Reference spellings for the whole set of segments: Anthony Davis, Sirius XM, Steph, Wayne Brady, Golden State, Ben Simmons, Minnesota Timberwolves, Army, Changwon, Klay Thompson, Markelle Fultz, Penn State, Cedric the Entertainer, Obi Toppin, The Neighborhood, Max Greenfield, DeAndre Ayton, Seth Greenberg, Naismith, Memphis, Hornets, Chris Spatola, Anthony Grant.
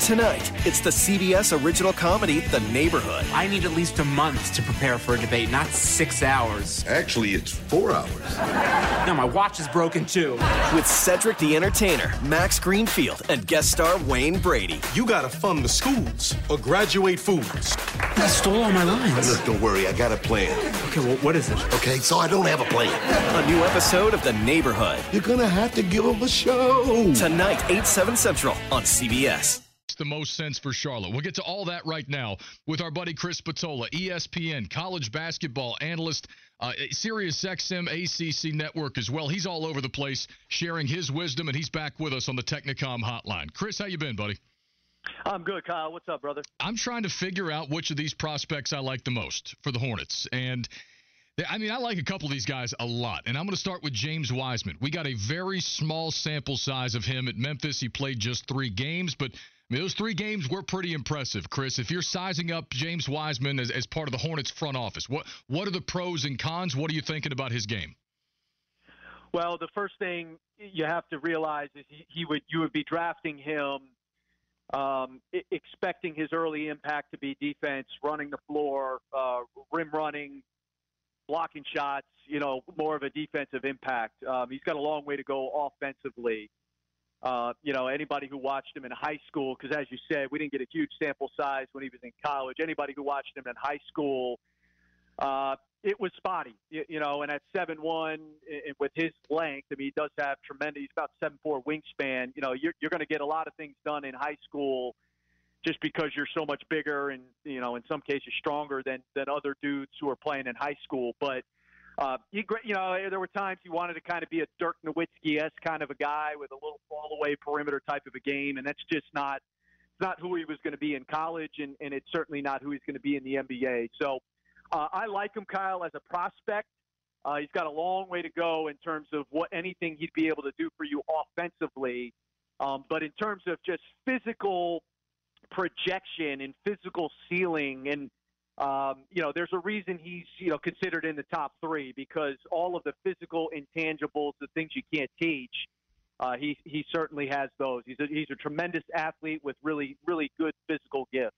Tonight, it's the CBS original comedy, The Neighborhood. I need at least a month to prepare for a debate, not 6 hours. Actually, it's 4 hours. No, my watch is broken, too. With Cedric the Entertainer, Max Greenfield, and guest star Wayne Brady. You gotta fund the schools or graduate fools. I stole all my lines. Look, don't worry, I got a plan. Okay, well, what is it? Okay, so I don't have a plan. A new episode of The Neighborhood. You're gonna have to give them a show. Tonight, 8, 7 Central on CBS. The most sense for Charlotte. We'll get to all that right now with our buddy Chris Spatola, ESPN, college basketball analyst, Sirius XM, ACC network as well. He's all over the place sharing his wisdom, and he's back with us on the Technicom hotline. Chris, how you been, buddy? I'm good, Kyle. What's up, brother? I'm trying to figure out which of these prospects I like the most for the Hornets. And, I mean, I like a couple of these guys a lot. And I'm going to start with James Wiseman. We got a very small sample size of him at Memphis. He played just 3 games, but I mean, those 3 games were pretty impressive, Chris. If you're sizing up James Wiseman as part of the Hornets front office, what are the pros and cons? What are you thinking about his game? Well, the first thing you have to realize is you would be drafting him expecting his early impact to be defense, running the floor, rim running, blocking shots, you know, more of a defensive impact. He's got a long way to go offensively. You know, anybody who watched him in high school, because as you said, we didn't get a huge sample size when he was in college. Anybody who watched him in high school, it was spotty, you know, and at 7'1", with his length, I mean, he does have tremendous, he's about 7'4" wingspan. You know, you're going to get a lot of things done in high school just because you're so much bigger and, you know, in some cases stronger than other dudes who are playing in high school. But you know, there were times he wanted to kind of be a Dirk Nowitzki-esque kind of a guy with a little fall-away perimeter type of a game, and that's just not who he was going to be in college, and it's certainly not who he's going to be in the NBA. So I like him, Kyle, as a prospect. He's got a long way to go in terms of anything he'd be able to do for you offensively. But in terms of just physical projection and physical ceiling and you know, there's a reason he's, you know, considered in the top 3 because all of the physical intangibles, the things you can't teach, he certainly has those. He's a tremendous athlete with really, really good physical gifts.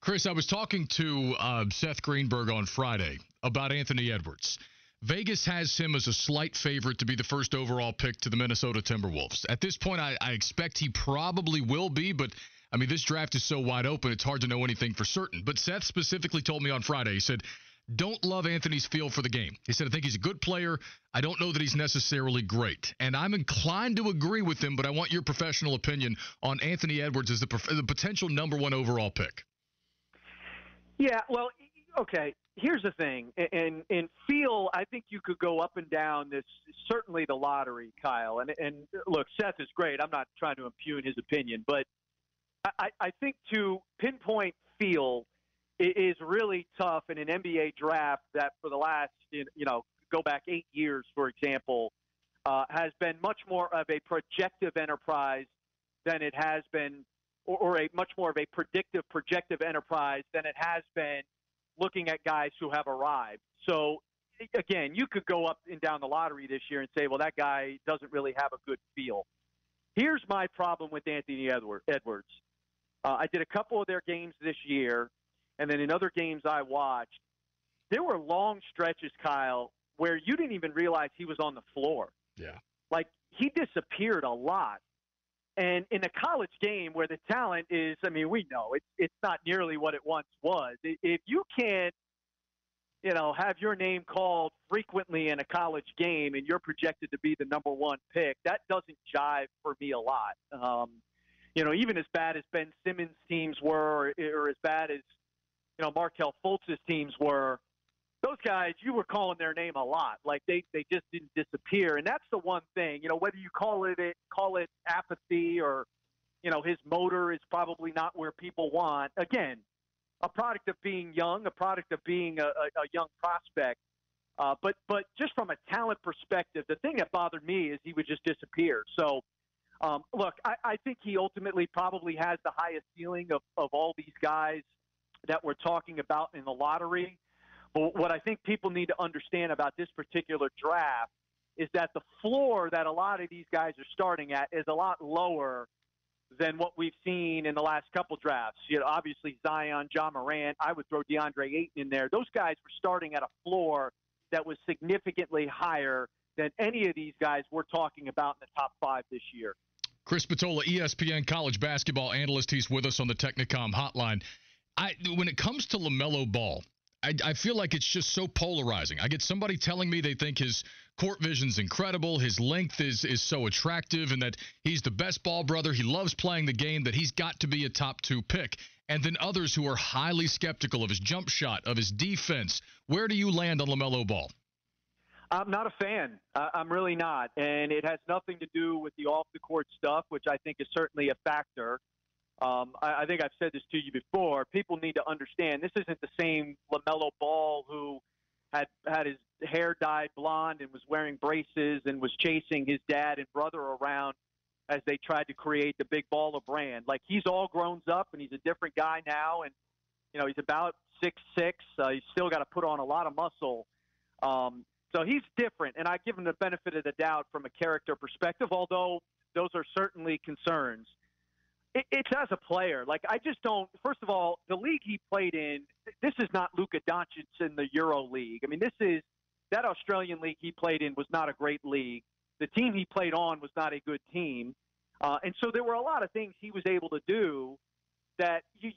Chris, I was talking to Seth Greenberg on Friday about Anthony Edwards. Vegas has him as a slight favorite to be the first overall pick to the Minnesota Timberwolves. At this point, I expect he probably will be, but I mean, this draft is so wide open, it's hard to know anything for certain. But Seth specifically told me on Friday, he said, don't love Anthony's feel for the game. He said, I think he's a good player. I don't know that he's necessarily great. And I'm inclined to agree with him, but I want your professional opinion on Anthony Edwards as the potential number 1 overall pick. Yeah, well, okay, here's the thing. And feel, I think you could go up and down this, certainly the lottery, Kyle. And look, Seth is great. I'm not trying to impugn his opinion, but I think to pinpoint feel is really tough in an NBA draft that for the last, you know, go back 8 years, for example, has been much more of a projective enterprise than it has been, or a much more of a projective enterprise than it has been looking at guys who have arrived. So, again, you could go up and down the lottery this year and say, well, that guy doesn't really have a good feel. Here's my problem with Anthony Edwards. I did a couple of their games this year, and then in other games I watched, there were long stretches, Kyle, where you didn't even realize he was on the floor. Yeah. Like, he disappeared a lot. And in a college game where the talent is, I mean, we know it's not nearly what it once was. If you can't, you know, have your name called frequently in a college game and you're projected to be the number 1 pick, that doesn't jive for me a lot. you know, even as bad as Ben Simmons' teams were, or as bad as, you know, Markelle Fultz's teams were, those guys, you were calling their name a lot. Like, they just didn't disappear. And that's the one thing, you know, whether you call it apathy or, you know, his motor is probably not where people want. Again, a product of being young, a product of being a young prospect. But just from a talent perspective, the thing that bothered me is he would just disappear. So, look, I think he ultimately probably has the highest ceiling of all these guys that we're talking about in the lottery. But what I think people need to understand about this particular draft is that the floor that a lot of these guys are starting at is a lot lower than what we've seen in the last couple drafts. You know, obviously Zion, John Morant, I would throw DeAndre Ayton in there. Those guys were starting at a floor that was significantly higher than any of these guys we're talking about in the top five this year. Chris Spatola, ESPN college basketball analyst. He's with us on the Technicom hotline. When it comes to LaMelo Ball, I feel like it's just so polarizing. I get somebody telling me they think his court vision's incredible, his length is so attractive, and that he's the best ball brother, he loves playing the game, that he's got to be a top two pick. And then others who are highly skeptical of his jump shot, of his defense. Where do you land on LaMelo Ball? I'm not a fan. I'm really not. And it has nothing to do with the off-the-court stuff, which I think is certainly a factor. I think I've said this to you before. People need to understand this isn't the same LaMelo Ball who had his hair dyed blonde and was wearing braces and was chasing his dad and brother around as they tried to create the Big Baller brand. Like, he's all grown up and he's a different guy now. And, you know, he's about 6'6". He's still got to put on a lot of muscle. So he's different. And I give him the benefit of the doubt from a character perspective, although those are certainly concerns. It's as a player. Like, I just don't – first of all, the league he played in, this is not Luka Doncic in the EuroLeague. I mean, this is – that Australian league he played in was not a great league. The team he played on was not a good team. And so there were a lot of things he was able to do that he's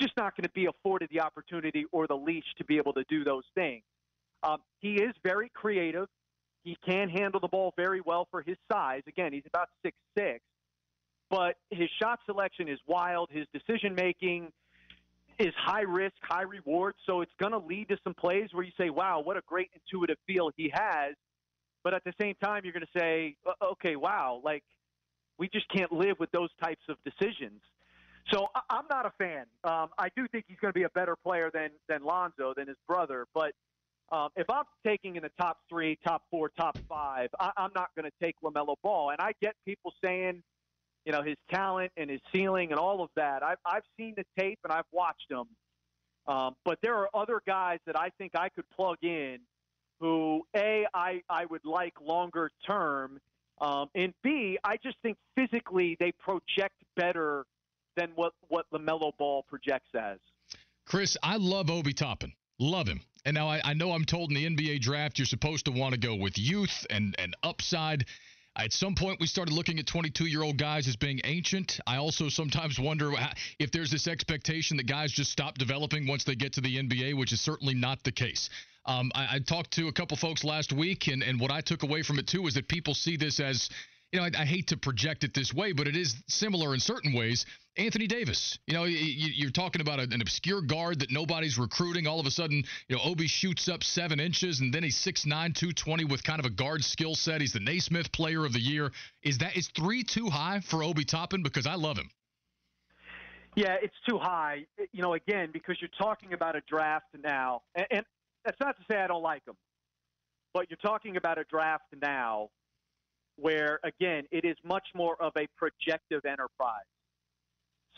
just not going to be afforded the opportunity or the leash to be able to do those things. He is very creative. He can handle the ball very well for his size. Again, he's about 6'6". But his shot selection is wild. His decision-making is high risk, high reward. So it's going to lead to some plays where you say, wow, what a great intuitive feel he has. But at the same time, you're going to say, okay, wow, like we just can't live with those types of decisions. So I'm not a fan. I do think he's going to be a better player than Lonzo, than his brother. But if I'm taking in the top three, top four, top five, I'm not going to take LaMelo Ball. And I get people saying, you know, his talent and his ceiling and all of that. I've seen the tape and I've watched him. But there are other guys that I think I could plug in who, A, I would like longer term, and B, I just think physically they project better than what LaMelo Ball projects as. Chris, I love Obi Toppin. Love him. And now I know I'm told in the NBA draft you're supposed to want to go with youth and upside. At some point, we started looking at 22-year-old guys as being ancient. I also sometimes wonder if there's this expectation that guys just stop developing once they get to the NBA, which is certainly not the case. I talked to a couple folks last week, and what I took away from it, too, is that people see this as, you know, I hate to project it this way, but it is similar in certain ways. Anthony Davis, you know, you're talking about an obscure guard that nobody's recruiting. All of a sudden, you know, Obi shoots up 7 inches, and then he's 6'9", 220 with kind of a guard skill set. He's the Naismith Player of the Year. Is 3 too high for Obi Toppin? Because I love him. Yeah, it's too high, you know, again, because you're talking about a draft now. And that's not to say I don't like him, but you're talking about a draft now where, again, it is much more of a projective enterprise.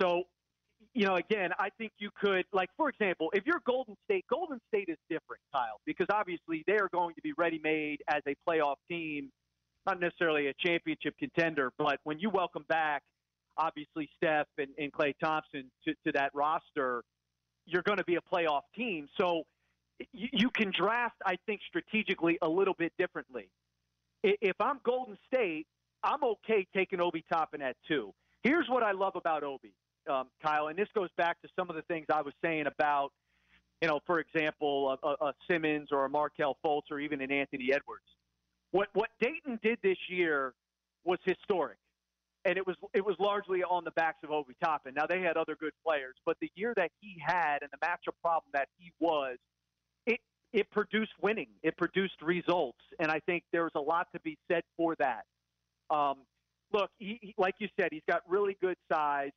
So, you know, again, I think you could, like, for example, if you're Golden State is different, Kyle, because obviously they are going to be ready-made as a playoff team, not necessarily a championship contender, but when you welcome back, obviously, Steph and Klay Thompson to that roster, you're going to be a playoff team. So you can draft, I think, strategically a little bit differently. If I'm Golden State, I'm okay taking Obi Toppin at 2. Here's what I love about Obi, Kyle, and this goes back to some of the things I was saying about, you know, for example, a Simmons or a Markelle Fultz or even an Anthony Edwards. What Dayton did this year was historic. and it was largely on the backs of Obi Toppin. Now, they had other good players, but the year that he had and the matchup problem that he was, it produced winning. It produced results, and I think there's a lot to be said for that. Look, he, like you said, he's got really good size.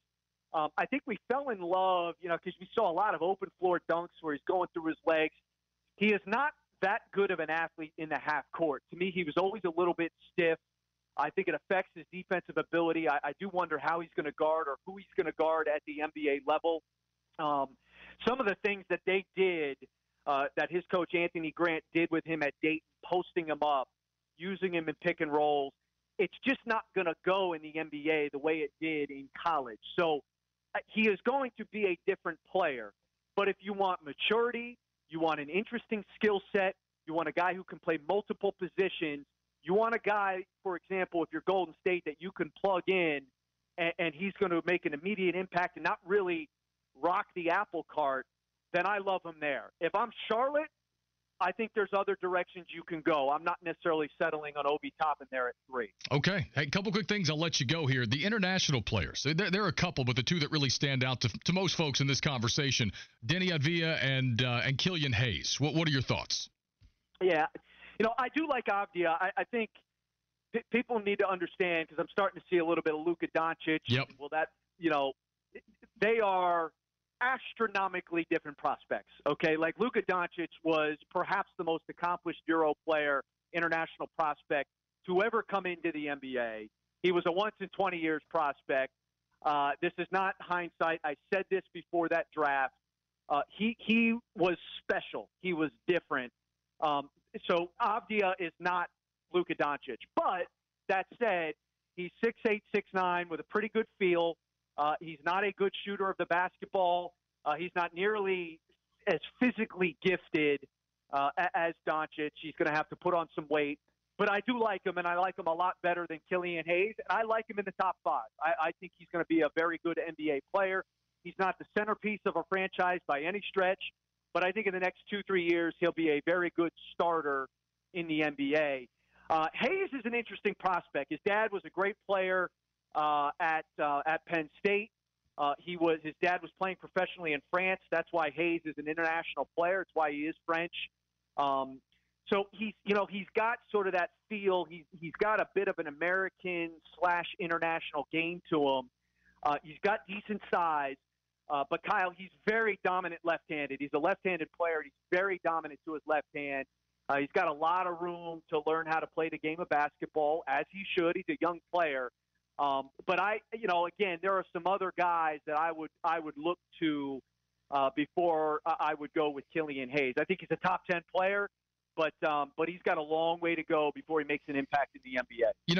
I think we fell in love, because we saw a lot of open floor dunks where he's going through his legs. He is not that good of an athlete in the half court. To me, he was always a little bit stiff. I think it affects his defensive ability. I do wonder how he's going to guard or who he's going to guard at the NBA level. Some of the things that they did, that his coach Anthony Grant did with him at Dayton, posting him up, using him in pick and rolls, it's just not going to go in the NBA the way it did in college. So he is going to be a different player. But if you want maturity, you want an interesting skill set, you want a guy who can play multiple positions, you want a guy, for example, if you're Golden State, that you can plug in and he's going to make an immediate impact and not really rock the apple cart, then I love him there. If I'm Charlotte, I think there's other directions you can go. I'm not necessarily settling on Obi Toppin there at 3. Okay. Hey, a couple quick things. I'll let you go here. The international players, there are a couple, but the two that really stand out to most folks in this conversation, Deni Avdija and Killian Hayes. What are your thoughts? Yeah. I do like Avdija. I think people need to understand, because I'm starting to see a little bit of Luka Doncic. Yep. Well, they are astronomically different prospects, okay? Like, Luka Doncic was perhaps the most accomplished Euro player, international prospect, to ever come into the NBA. He was a once-in-20-years prospect. This is not hindsight. I said this before that draft. He was special. He was different. So Avdija is not Luka Doncic. But that said, he's 6'8", 6'9", with a pretty good feel. He's not a good shooter of the basketball. He's not nearly as physically gifted as Doncic. He's going to have to put on some weight. But I do like him, and I like him a lot better than Killian Hayes. And I like him in the top 5. I think he's going to be a very good NBA player. He's not the centerpiece of a franchise by any stretch. But I think in the next 2-3 years, he'll be a very good starter in the NBA. Hayes is an interesting prospect. His dad was a great player at Penn State. His dad was playing professionally in France. That's why Hayes is an international player. It's why he is French. So he's got sort of that feel. He's got a bit of an American / international game to him. He's got decent size. But Kyle, he's very dominant left-handed. He's a left-handed player. He's very dominant to his left hand. He's got a lot of room to learn how to play the game of basketball, as he should. He's a young player. But again, there are some other guys that I would look to before I would go with Killian Hayes. I think he's a top 10 player, but he's got a long way to go before he makes an impact in the NBA.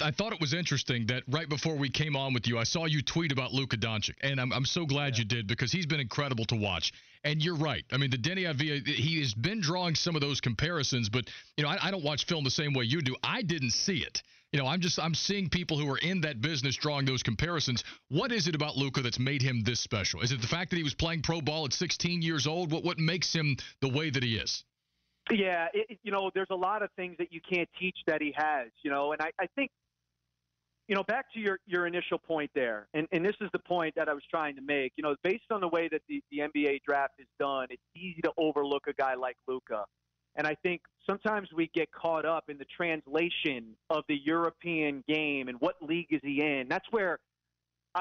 I thought it was interesting that right before we came on with you, I saw you tweet about Luka Doncic, and I'm so glad you did, because he's been incredible to watch. And you're right. I mean, the Deni Avdija, he has been drawing some of those comparisons, but I don't watch film the same way you do. I didn't see it. I'm seeing people who are in that business drawing those comparisons. What is it about Luka that's made him this special? Is it the fact that he was playing pro ball at 16 years old? What makes him the way that he is? Yeah, there's a lot of things that you can't teach that he has, and I think, back to your initial point there, and this is the point that I was trying to make, based on the way that the NBA draft is done, it's easy to overlook a guy like Luka. And I think sometimes we get caught up in the translation of the European game and what league is he in. That's where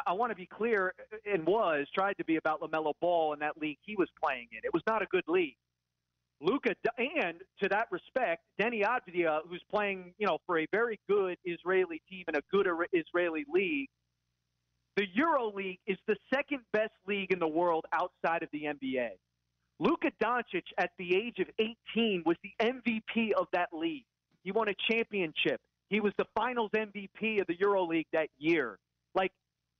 I want to be clear, and tried to be about LaMelo Ball and that league he was playing in. It was not a good league. Luka, and to that respect, Deni Avdija, who's playing, for a very good Israeli team and a good Israeli league, the EuroLeague is the second best league in the world outside of the NBA. Luka Doncic, at the age of 18, was the MVP of that league. He won a championship. He was the finals MVP of the EuroLeague that year. Like,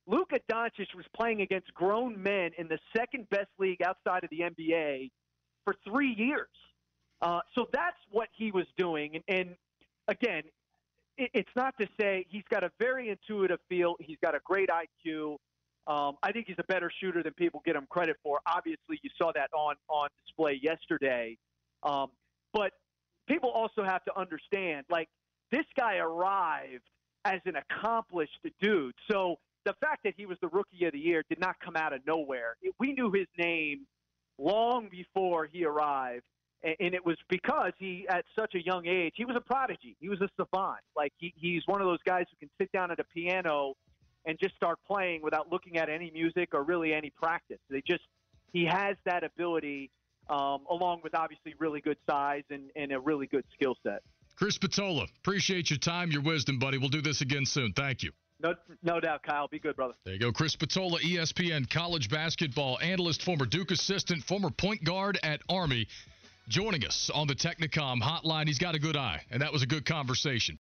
Luka Doncic was playing against grown men in the second-best league outside of the NBA for 3 years. So that's what he was doing. And again, it's not to say he's got a very intuitive feel. He's got a great IQ. I think he's a better shooter than people get him credit for. Obviously, you saw that on display yesterday. But people also have to understand, like, this guy arrived as an accomplished dude. So the fact that he was the Rookie of the Year did not come out of nowhere. We knew his name long before he arrived, and it was because he, at such a young age, he was a prodigy. He was a savant. Like, he's one of those guys who can sit down at a piano and just start playing without looking at any music or really any practice. He has that ability, along with obviously really good size and a really good skill set. Chris Spatola, appreciate your time, your wisdom, buddy. We'll do this again soon. Thank you. No doubt, Kyle. Be good, brother. There you go. Chris Spatola, ESPN college basketball analyst, former Duke assistant, former point guard at Army, joining us on the Technicom hotline. He's got a good eye, and that was a good conversation.